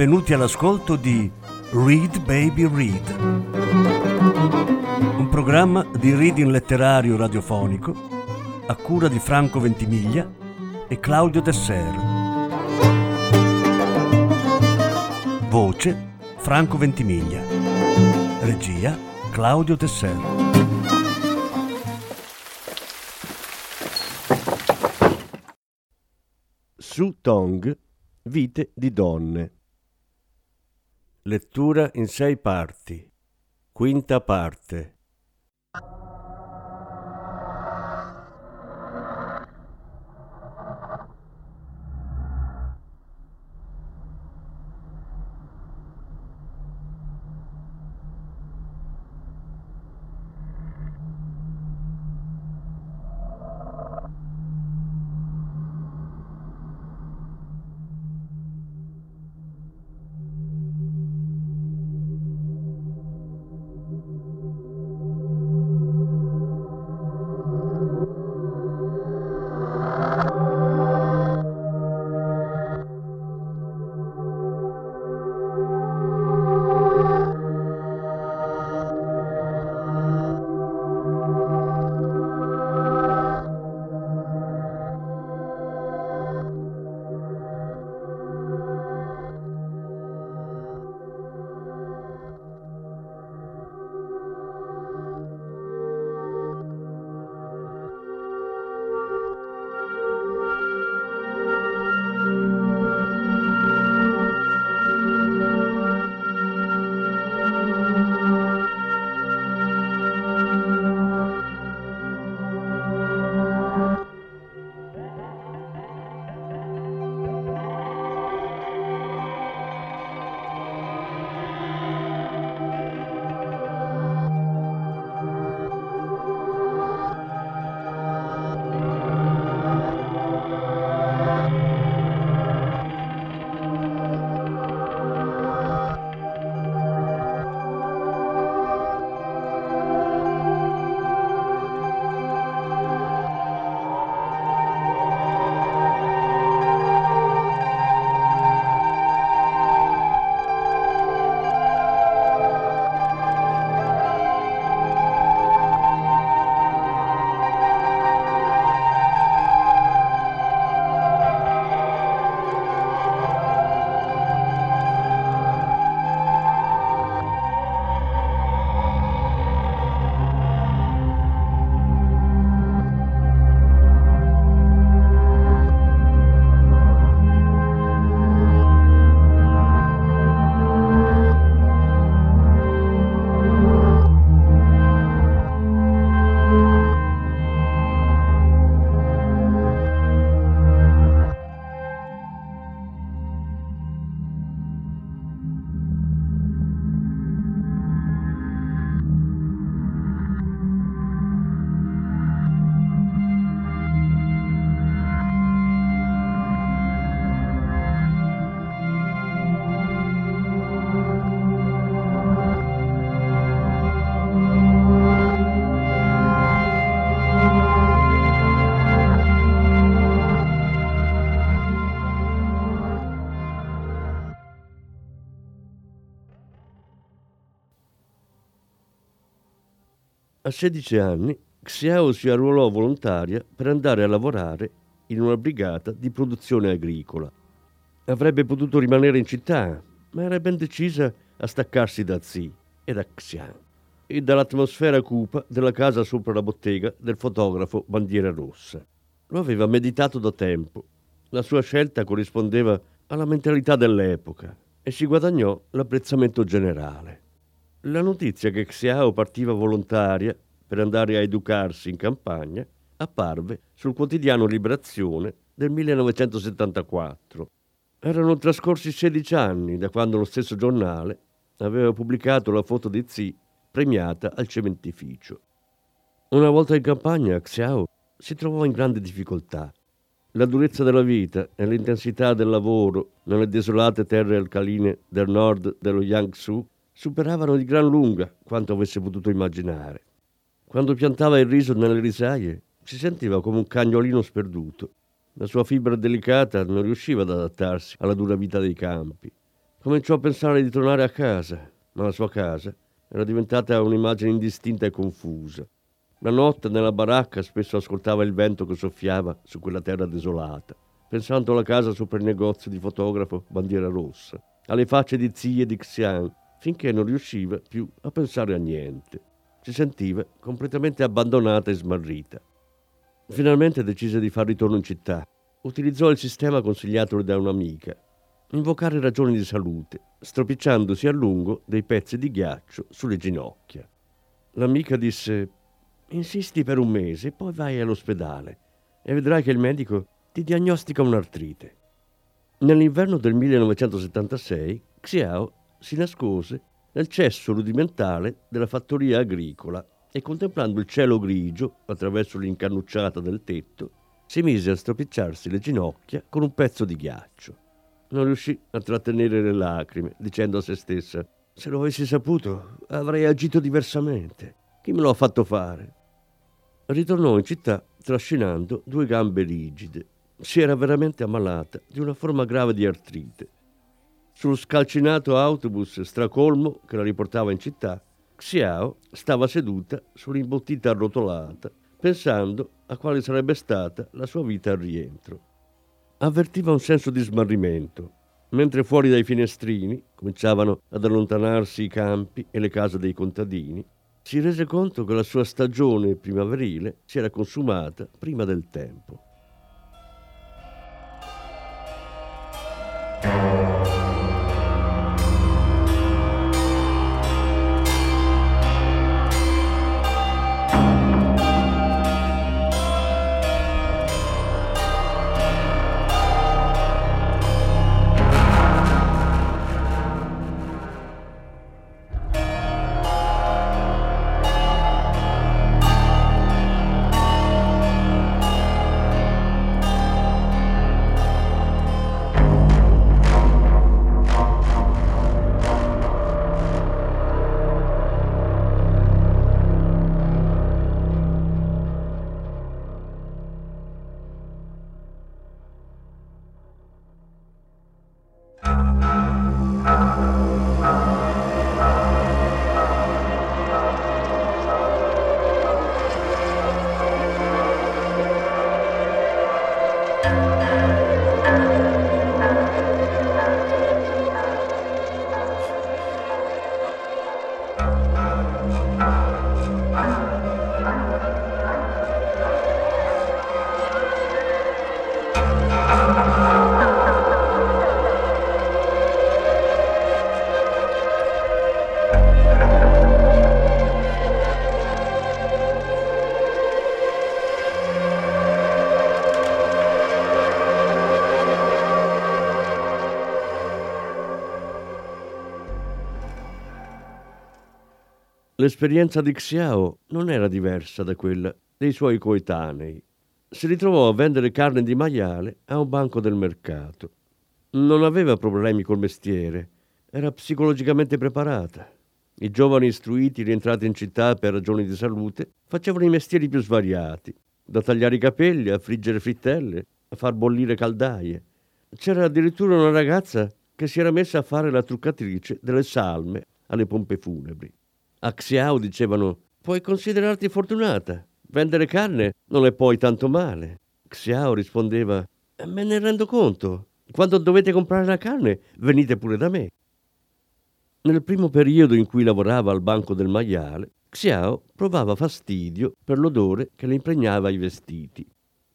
benvenuti all'ascolto di Read Baby Read, un programma di reading letterario radiofonico a cura di Franco Ventimiglia e Claudio Desser. Voce Franco Ventimiglia. Regia Claudio Desser. Su Tong, vite di donne. Lettura in 6 parti. Quinta parte. A 16 anni Xiao si arruolò volontaria per andare a lavorare in una brigata di produzione agricola. Avrebbe potuto rimanere in città, ma era ben decisa a staccarsi da Zi e da Xian e dall'atmosfera cupa della casa sopra la bottega del fotografo Bandiera Rossa. Lo aveva meditato da tempo. La sua scelta corrispondeva alla mentalità dell'epoca e si guadagnò l'apprezzamento generale. La notizia che Xiao partiva volontaria per andare a educarsi in campagna apparve sul quotidiano Liberazione del 1974. Erano trascorsi 16 anni da quando lo stesso giornale aveva pubblicato la foto di Zi premiata al cementificio. Una volta in campagna, Xiao si trovò in grande difficoltà. La durezza della vita e l'intensità del lavoro nelle desolate terre alcaline del nord dello Yangtze superavano di gran lunga quanto avesse potuto immaginare. Quando piantava il riso nelle risaie, si sentiva come un cagnolino sperduto. La sua fibra delicata non riusciva ad adattarsi alla dura vita dei campi Cominciò a pensare di tornare a casa, ma la sua casa era diventata un'immagine indistinta e confusa. La notte nella baracca spesso ascoltava il vento che soffiava su quella terra desolata, pensando alla casa sopra il negozio di fotografo Bandiera Rossa, alle facce di Zie e di Xian, finché non riusciva più a pensare a niente. Si sentiva completamente abbandonata e smarrita. Finalmente decise di far ritorno in città. Utilizzò il sistema consigliatole da un'amica: invocare ragioni di salute, stropicciandosi a lungo dei pezzi di ghiaccio sulle ginocchia. L'amica disse: insisti per un mese, poi vai all'ospedale e vedrai che il medico ti diagnostica un'artrite. Nell'inverno del 1976, Xiao si nascose nel cesso rudimentale della fattoria agricola e, contemplando il cielo grigio attraverso l'incannucciata del tetto, si mise a stropicciarsi le ginocchia con un pezzo di ghiaccio. Non riuscì a trattenere le lacrime, dicendo a se stessa: se lo avessi saputo, avrei agito diversamente. Chi me lo ha fatto fare? Ritornò in città trascinando due gambe rigide. Si era veramente ammalata di una forma grave di artrite. Sullo scalcinato autobus stracolmo che la riportava in città, Xiao stava seduta sull'imbottita arrotolata, pensando a quale sarebbe stata la sua vita al rientro. Avvertiva un senso di smarrimento. Mentre fuori dai finestrini cominciavano ad allontanarsi i campi e le case dei contadini, si rese conto che la sua stagione primaverile si era consumata prima del tempo. L'esperienza di Xiao non era diversa da quella dei suoi coetanei. Si ritrovò a vendere carne di maiale a un banco del mercato. Non aveva problemi col mestiere, era psicologicamente preparata. I giovani istruiti rientrati in città per ragioni di salute facevano i mestieri più svariati, da tagliare i capelli a friggere frittelle, a far bollire caldaie. C'era addirittura una ragazza che si era messa a fare la truccatrice delle salme alle pompe funebri. A Xiao dicevano: puoi considerarti fortunata, vendere carne non è poi tanto male. Xiao rispondeva: me ne rendo conto, quando dovete comprare la carne venite pure da me. Nel primo periodo in cui lavorava al banco del maiale, Xiao provava fastidio per l'odore che le impregnava i vestiti.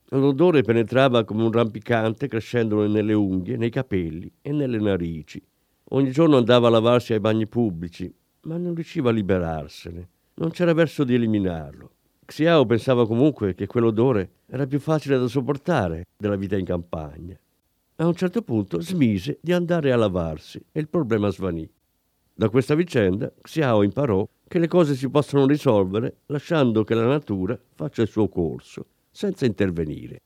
L'odore penetrava come un rampicante, crescendole nelle unghie, nei capelli e nelle narici. Ogni giorno andava a lavarsi ai bagni pubblici, ma non riusciva a liberarsene. Non c'era verso di eliminarlo. Xiao pensava comunque che quell'odore era più facile da sopportare della vita in campagna. A un certo punto smise di andare a lavarsi e il problema svanì. Da questa vicenda Xiao imparò che le cose si possono risolvere lasciando che la natura faccia il suo corso, senza intervenire.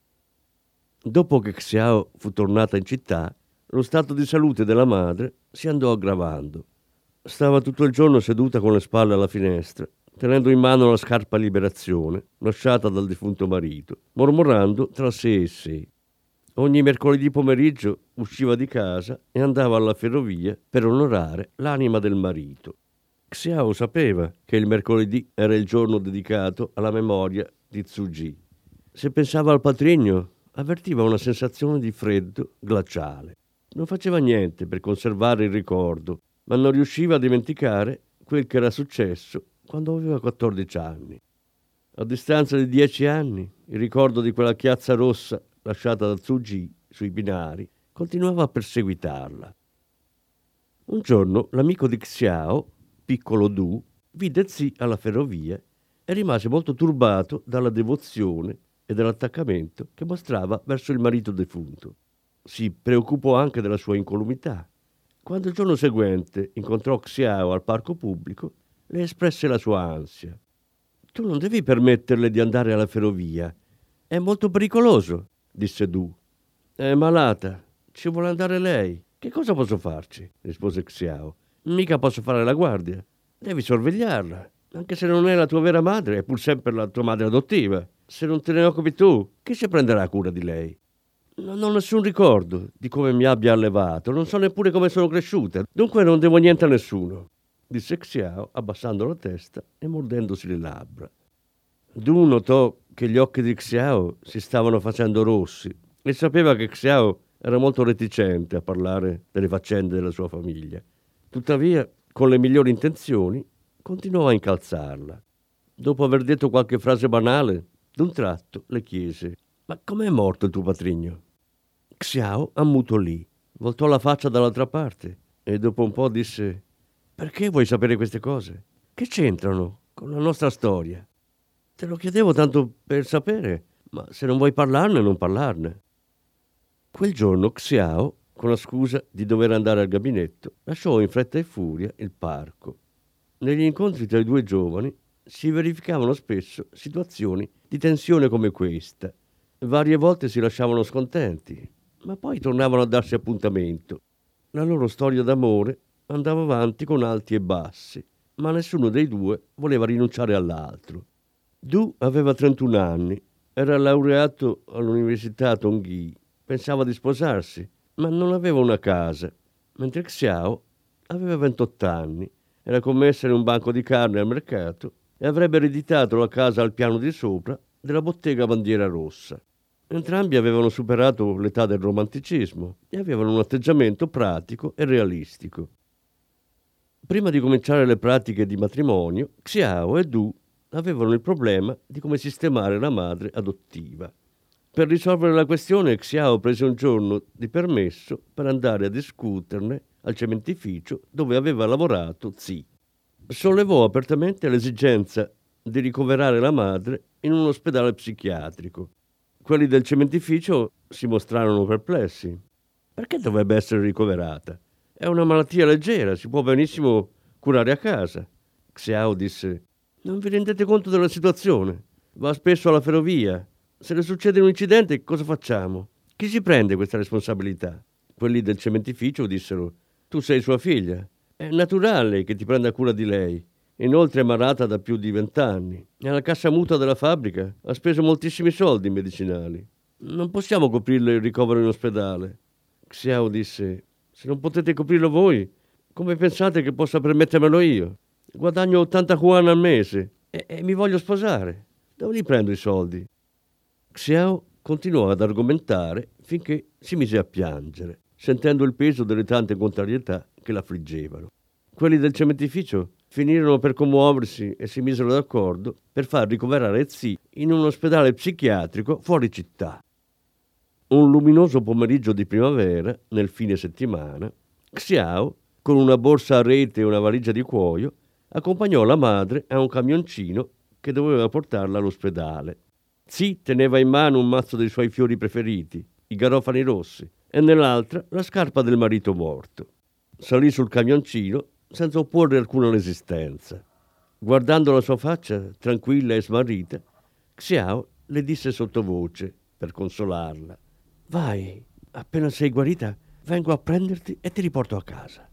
Dopo che Xiao fu tornata in città, lo stato di salute della madre si andò aggravando. Stava tutto il giorno seduta con le spalle alla finestra, tenendo in mano la scarpa Liberazione, lasciata dal defunto marito, mormorando tra sé e sé. Ogni mercoledì pomeriggio usciva di casa e andava alla ferrovia per onorare l'anima del marito. Xiao sapeva che il mercoledì era il giorno dedicato alla memoria di Tongji. Se pensava al patrigno, avvertiva una sensazione di freddo glaciale. Non faceva niente per conservare il ricordo, ma non riusciva a dimenticare quel che era successo quando aveva 14 anni. A distanza di 10 anni, il ricordo di quella chiazza rossa lasciata da Tongji sui binari continuava a perseguitarla. Un giorno l'amico di Xiao, piccolo Du, vide Zi alla ferrovia e rimase molto turbato dalla devozione e dall'attaccamento che mostrava verso il marito defunto. Si preoccupò anche della sua incolumità. Quando il giorno seguente incontrò Xiao al parco pubblico, le espresse la sua ansia. «Tu non devi permetterle di andare alla ferrovia. È molto pericoloso», disse Du. «È malata. Ci vuole andare lei. Che cosa posso farci?» rispose Xiao. «Mica posso fare la guardia. Devi sorvegliarla. Anche se non è la tua vera madre, è pur sempre la tua madre adottiva. Se non te ne occupi tu, chi si prenderà cura di lei? Non ho nessun ricordo di come mi abbia allevato. Non so neppure come sono cresciuta. Dunque non devo niente a nessuno», disse Xiao, abbassando la testa e mordendosi le labbra. Du notò che gli occhi di Xiao si stavano facendo rossi e sapeva che Xiao era molto reticente a parlare delle faccende della sua famiglia. Tuttavia, con le migliori intenzioni, continuò a incalzarla. Dopo aver detto qualche frase banale, d'un tratto le chiese: «Ma com'è morto il tuo patrigno?» Xiao ammutolì, voltò la faccia dall'altra parte e dopo un po' disse: «Perché vuoi sapere queste cose? Che c'entrano con la nostra storia? Te lo chiedevo tanto per sapere, ma se non vuoi parlarne, non parlarne». Quel giorno Xiao, con la scusa di dover andare al gabinetto, lasciò in fretta e furia il parco. Negli incontri tra i due giovani si verificavano spesso situazioni di tensione come questa. Varie volte si lasciavano scontenti, ma poi tornavano a darsi appuntamento. La loro storia d'amore andava avanti con alti e bassi, ma nessuno dei due voleva rinunciare all'altro. Du aveva 31 anni, era laureato all'università Tongji, pensava di sposarsi, ma non aveva una casa, mentre Xiao aveva 28 anni, era commessa in un banco di carne al mercato e avrebbe ereditato la casa al piano di sopra della bottega Bandiera Rossa. Entrambi avevano superato l'età del romanticismo e avevano un atteggiamento pratico e realistico. Prima di cominciare le pratiche di matrimonio, Xiao e Du avevano il problema di come sistemare la madre adottiva. Per risolvere la questione, Xiao prese un giorno di permesso per andare a discuterne al cementificio dove aveva lavorato Zi. Sollevò apertamente l'esigenza di ricoverare la madre in un ospedale psichiatrico. Quelli del cementificio si mostrarono perplessi. Perché dovrebbe essere ricoverata? È una malattia leggera, si può benissimo curare a casa. Xiao disse: «Non vi rendete conto della situazione? Va spesso alla ferrovia. Se le succede un incidente, cosa facciamo? Chi si prende questa responsabilità?» Quelli del cementificio dissero: «Tu sei sua figlia. È naturale che ti prenda cura di lei. Inoltre è malata da più di 20 anni. Alla cassa mutua della fabbrica ha speso moltissimi soldi in medicinali. Non possiamo coprirle il ricovero in ospedale». Xiao disse: «Se non potete coprirlo voi, come pensate che possa permettermelo io? Guadagno 80 yuan al mese e mi voglio sposare. Dove li prendo i soldi?» Xiao continuò ad argomentare finché si mise a piangere, sentendo il peso delle tante contrarietà che l'affliggevano. Quelli del cementificio finirono per commuoversi e si misero d'accordo per far ricoverare Zi in un ospedale psichiatrico fuori città. Un luminoso pomeriggio di primavera, nel fine settimana, Xiao, con una borsa a rete e una valigia di cuoio, accompagnò la madre a un camioncino che doveva portarla all'ospedale. Zi teneva in mano un mazzo dei suoi fiori preferiti, i garofani rossi, e nell'altra la scarpa del marito morto. Salì sul camioncino senza opporre alcuna resistenza. Guardando la sua faccia tranquilla e smarrita, Xiao le disse sottovoce per consolarla: «Vai, appena sei guarita, vengo a prenderti e ti riporto a casa».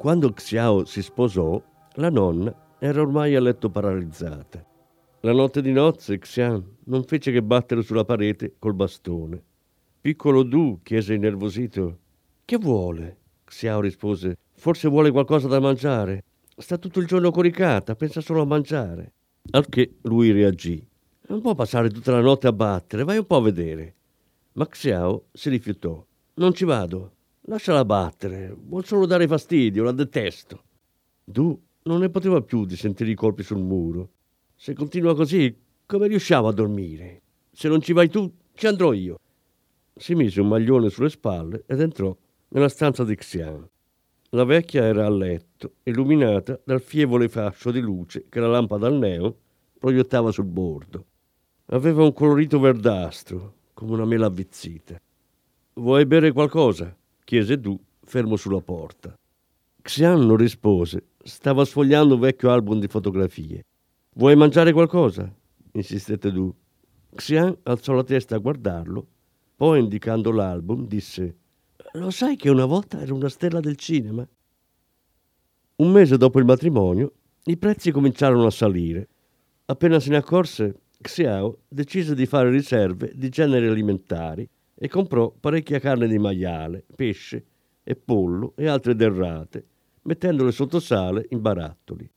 Quando Xiao si sposò, la nonna era ormai a letto paralizzata. La notte di nozze Xiao non fece che battere sulla parete col bastone. Piccolo Du chiese innervosito: «Che vuole?» Xiao rispose: «Forse vuole qualcosa da mangiare. Sta tutto il giorno coricata, pensa solo a mangiare». Al che lui reagì: «Non può passare tutta la notte a battere, vai un po' a vedere». Ma Xiao si rifiutò: «Non ci vado, lasciala battere, vuol solo dare fastidio, la detesto». Du non ne poteva più di sentire i colpi sul muro. «Se continua così, come riusciamo a dormire? Se non ci vai tu, ci andrò io». Si mise un maglione sulle spalle ed entrò nella stanza di Xian. La vecchia era a letto, illuminata dal fievole fascio di luce che la lampada al neon proiettava sul bordo. Aveva un colorito verdastro, come una mela avvizzita. «Vuoi bere qualcosa?» chiese Du, fermo sulla porta. Xian non rispose, stava sfogliando un vecchio album di fotografie. «Vuoi mangiare qualcosa?» insistette Du. Xian alzò la testa a guardarlo. Poi, indicando l'album, disse: «Lo sai che una volta era una stella del cinema?» Un mese dopo il matrimonio, i prezzi cominciarono a salire. Appena se ne accorse, Xiao decise di fare riserve di generi alimentari e comprò parecchia carne di maiale, pesce e pollo e altre derrate, mettendole sotto sale in barattoli.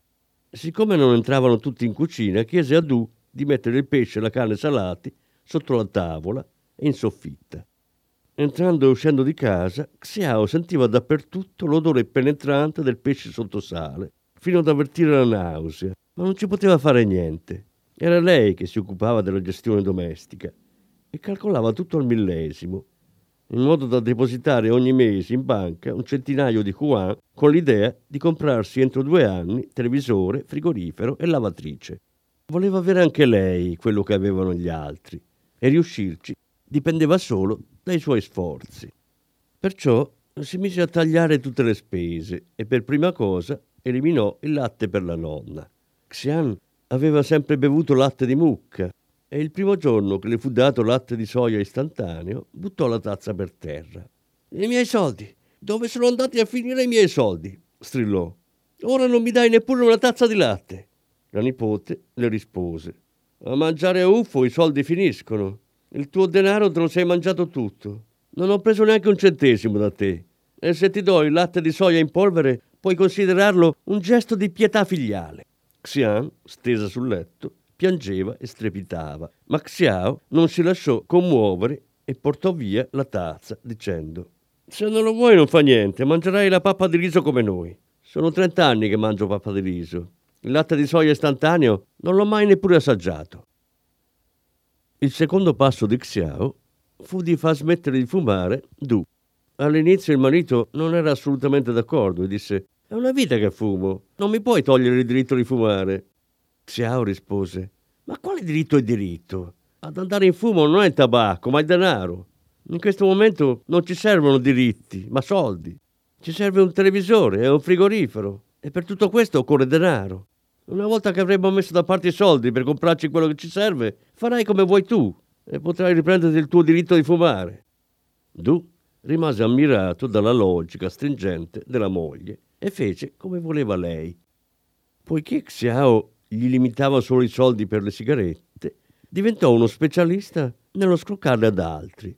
Siccome non entravano tutti in cucina, chiese a Du di mettere il pesce e la carne salati sotto la tavola in soffitta. Entrando e uscendo di casa, Xiao sentiva dappertutto l'odore penetrante del pesce sottosale, fino ad avvertire la nausea, ma non ci poteva fare niente. Era lei che si occupava della gestione domestica e calcolava tutto al millesimo, in modo da depositare ogni mese in banca un centinaio di yuan con l'idea di comprarsi entro 2 anni televisore, frigorifero e lavatrice. Voleva avere anche lei quello che avevano gli altri e riuscirci dipendeva solo dai suoi sforzi. Perciò si mise a tagliare tutte le spese e per prima cosa eliminò il latte per la nonna. Xian aveva sempre bevuto latte di mucca e il primo giorno che le fu dato latte di soia istantaneo buttò la tazza per terra. «I miei soldi! Dove sono andati a finire i miei soldi?» strillò. «Ora non mi dai neppure una tazza di latte!» La nipote le rispose: «A mangiare a uffo i soldi finiscono. Il tuo denaro te lo sei mangiato tutto. Non ho preso neanche un centesimo da te. E se ti do il latte di soia in polvere, puoi considerarlo un gesto di pietà filiale». Xian, stesa sul letto, piangeva e strepitava. Ma Xiao non si lasciò commuovere e portò via la tazza, dicendo: «Se non lo vuoi non fa niente, mangerai la pappa di riso come noi. Sono 30 anni che mangio pappa di riso. Il latte di soia istantaneo non l'ho mai neppure assaggiato». Il secondo passo di Xiao fu di far smettere di fumare Du. All'inizio il marito non era assolutamente d'accordo e disse: «È una vita che fumo, non mi puoi togliere il diritto di fumare». Xiao rispose: «Ma quale diritto è diritto? Ad andare in fumo non è il tabacco, ma il denaro. In questo momento non ci servono diritti, ma soldi. Ci serve un televisore e un frigorifero e per tutto questo occorre denaro. Una volta che avremo messo da parte i soldi per comprarci quello che ci serve, farai come vuoi tu e potrai riprenderti il tuo diritto di fumare». Du rimase ammirato dalla logica stringente della moglie e fece come voleva lei. Poiché Xiao gli limitava solo i soldi per le sigarette, diventò uno specialista nello scroccarle ad altri.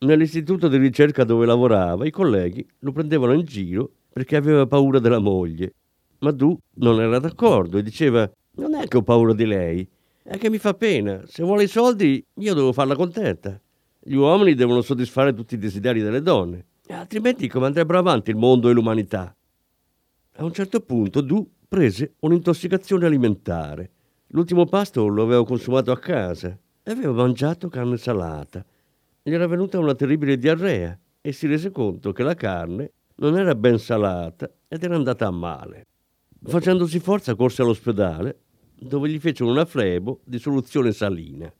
Nell'istituto di ricerca dove lavorava, i colleghi lo prendevano in giro perché aveva paura della moglie. Ma Du non era d'accordo e diceva: «Non è che ho paura di lei, è che mi fa pena. Se vuole i soldi, io devo farla contenta. Gli uomini devono soddisfare tutti i desideri delle donne, altrimenti come andrebbero avanti il mondo e l'umanità?». A un certo punto Du prese un'intossicazione alimentare. L'ultimo pasto lo aveva consumato a casa e aveva mangiato carne salata. Gli era venuta una terribile diarrea e si rese conto che la carne non era ben salata ed era andata a male. Facendosi forza corse all'ospedale, dove gli fecero una flebo di soluzione salina.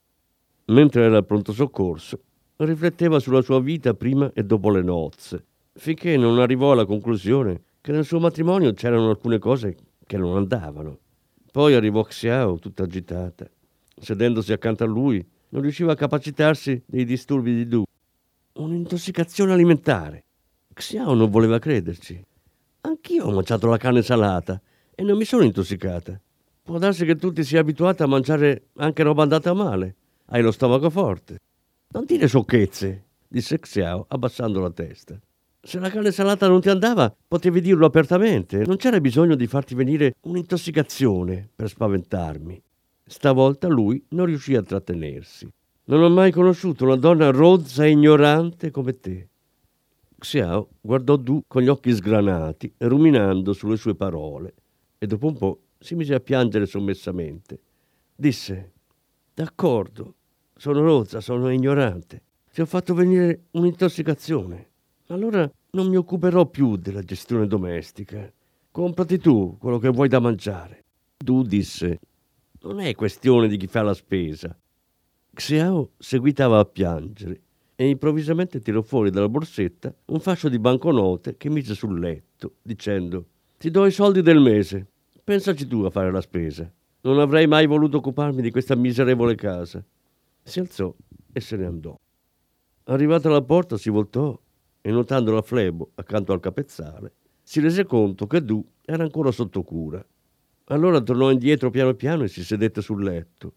Mentre era al pronto soccorso, rifletteva sulla sua vita prima e dopo le nozze, finché non arrivò alla conclusione che nel suo matrimonio c'erano alcune cose che non andavano. Poi arrivò Xiao, tutta agitata. Sedendosi accanto a lui, non riusciva a capacitarsi dei disturbi di Du. Un'intossicazione alimentare. Xiao non voleva crederci. Anch'io ho mangiato la carne salata e non mi sono intossicata. Può darsi che tu ti sia abituata a mangiare anche roba andata male. Hai lo stomaco forte. Non dire sciocchezze, disse Xiao abbassando la testa. Se la carne salata non ti andava, potevi dirlo apertamente. Non c'era bisogno di farti venire un'intossicazione per spaventarmi. Stavolta lui non riuscì a trattenersi. Non ho mai conosciuto una donna rozza e ignorante come te. Xiao guardò Du con gli occhi sgranati, ruminando sulle sue parole, e dopo un po' si mise a piangere sommessamente. Disse: d'accordo, sono rozza, sono ignorante. Ti ho fatto venire un'intossicazione. Allora non mi occuperò più della gestione domestica. Comprati tu quello che vuoi da mangiare. Du disse: non è questione di chi fa la spesa. Xiao seguitava a piangere e improvvisamente tirò fuori dalla borsetta un fascio di banconote che mise sul letto, dicendo: ti do i soldi del mese, pensaci tu a fare la spesa. Non avrei mai voluto occuparmi di questa miserevole casa. Si alzò e se ne andò. Arrivato alla porta si voltò e, notando la flebo accanto al capezzale, si rese conto che Du era ancora sotto cura. Allora tornò indietro piano piano e si sedette sul letto,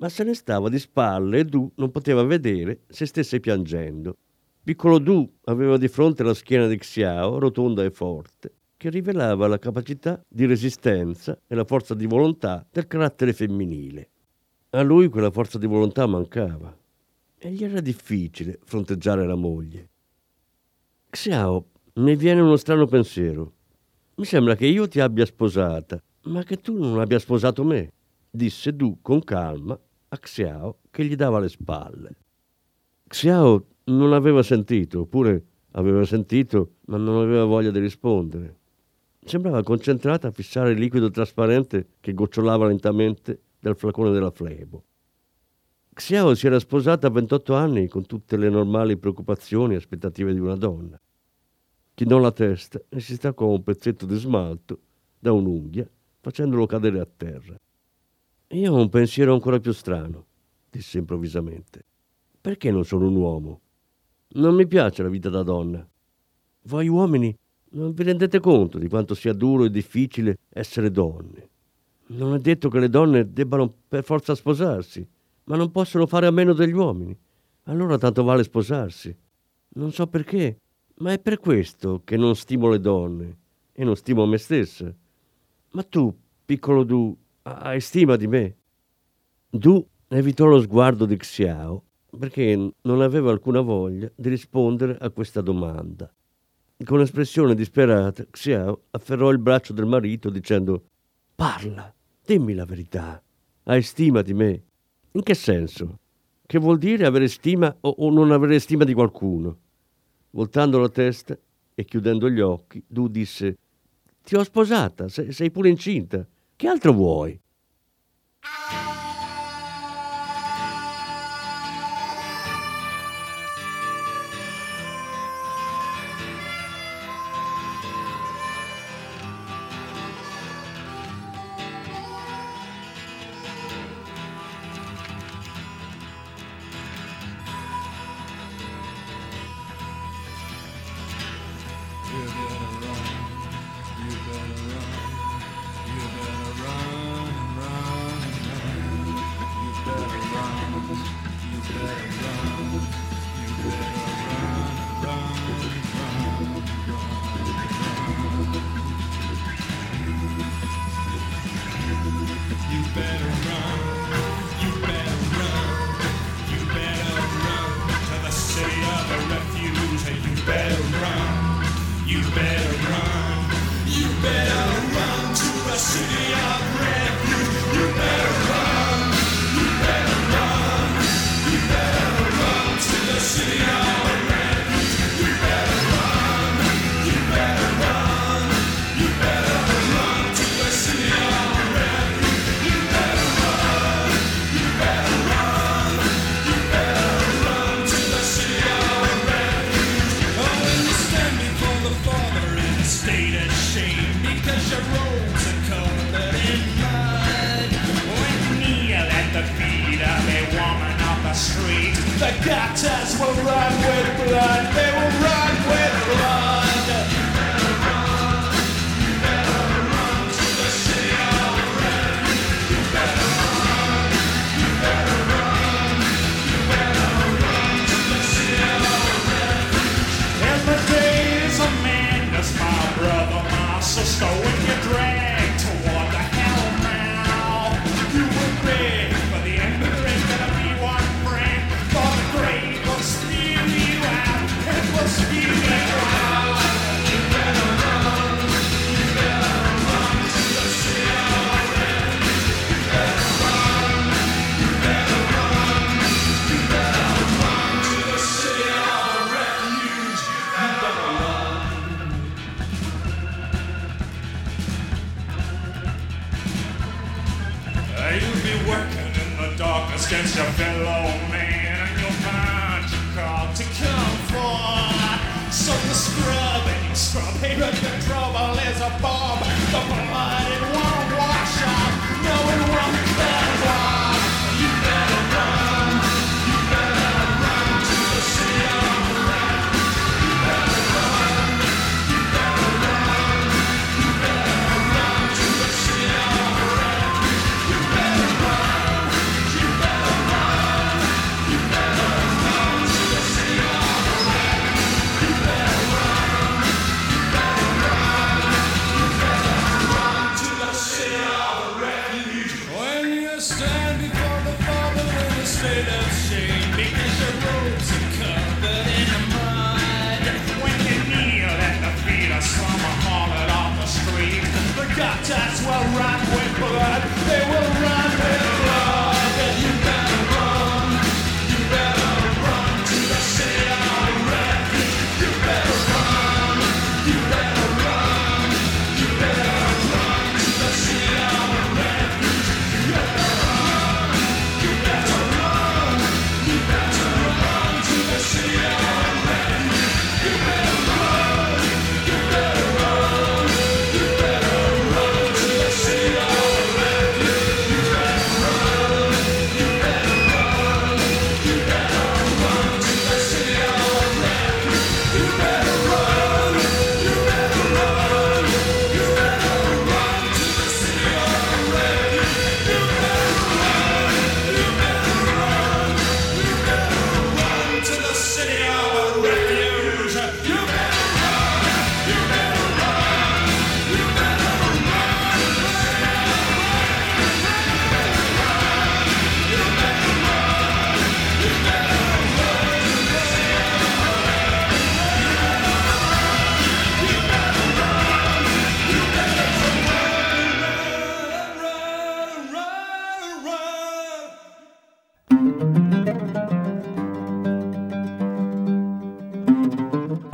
ma se ne stava di spalle e Du non poteva vedere se stesse piangendo. Piccolo Du aveva di fronte la schiena di Xiao, rotonda e forte, che rivelava la capacità di resistenza e la forza di volontà del carattere femminile. A lui quella forza di volontà mancava e gli era difficile fronteggiare la moglie. Xiao, mi viene uno strano pensiero. Mi sembra che io ti abbia sposata, ma che tu non abbia sposato me, disse Du con calma a Xiao che gli dava le spalle. Xiao non aveva sentito, oppure aveva sentito ma non aveva voglia di rispondere. Sembrava concentrata a fissare il liquido trasparente che gocciolava lentamente dal flacone della flebo. Xiao si era sposata a 28 anni con tutte le normali preoccupazioni e aspettative di una donna. Chinò la testa e si staccò un pezzetto di smalto da un'unghia, facendolo cadere a terra. Io ho un pensiero ancora più strano, disse improvvisamente. Perché non sono un uomo? Non mi piace la vita da donna. Voi uomini non vi rendete conto di quanto sia duro e difficile essere donne. Non è detto che le donne debbano per forza sposarsi, ma non possono fare a meno degli uomini. Allora tanto vale sposarsi. Non so perché, ma è per questo che non stimo le donne e non stimo me stessa. Ma tu, piccolo Du, hai stima di me? Du evitò lo sguardo di Xiao perché non aveva alcuna voglia di rispondere a questa domanda. Con espressione disperata, Xiao afferrò il braccio del marito dicendo: parla, dimmi la verità. Hai stima di me? In che senso? Che vuol dire avere stima o non avere stima di qualcuno? Voltando la testa e chiudendo gli occhi, Du disse: ti ho sposata, sei pure incinta. Che altro vuoi? Blood, they will run with blood. You better run, working in the darkness against your fellow man, and you'll find your call to come forth. So the scrubbing scrub hated the trouble is a bomb. The blood it won't wash off. No, it won't cleanse off. You better run. You better run to the sea of red. You better run. You better run. You better run to the sea of red. You better run. You better run. You better run to the sea of red. You better run. You better run. You better run to the sea of red. When you stand before the Father in a state of shame, because your robes are covered in the mud. When you kneel at the feet of someone hauling off the street, the gutters will run with blood. They will run with blood. You better run. You better run to the sea of red. You better run. You better run. You better run to the sea of red. You better run. You better run. You better run to the sea of red. You better run. You better run. You better run to the sea of red. You better run. You better run. You better run to the sea of red. You better run. You better run. You better run to the sea of red. You better run. You better run. You better run to the city of refuge. You better run. You better run. You better run to the city of red. You better run. You better run. You better run to the city of red. You better run. You better run. You better run. Run, run, run, run.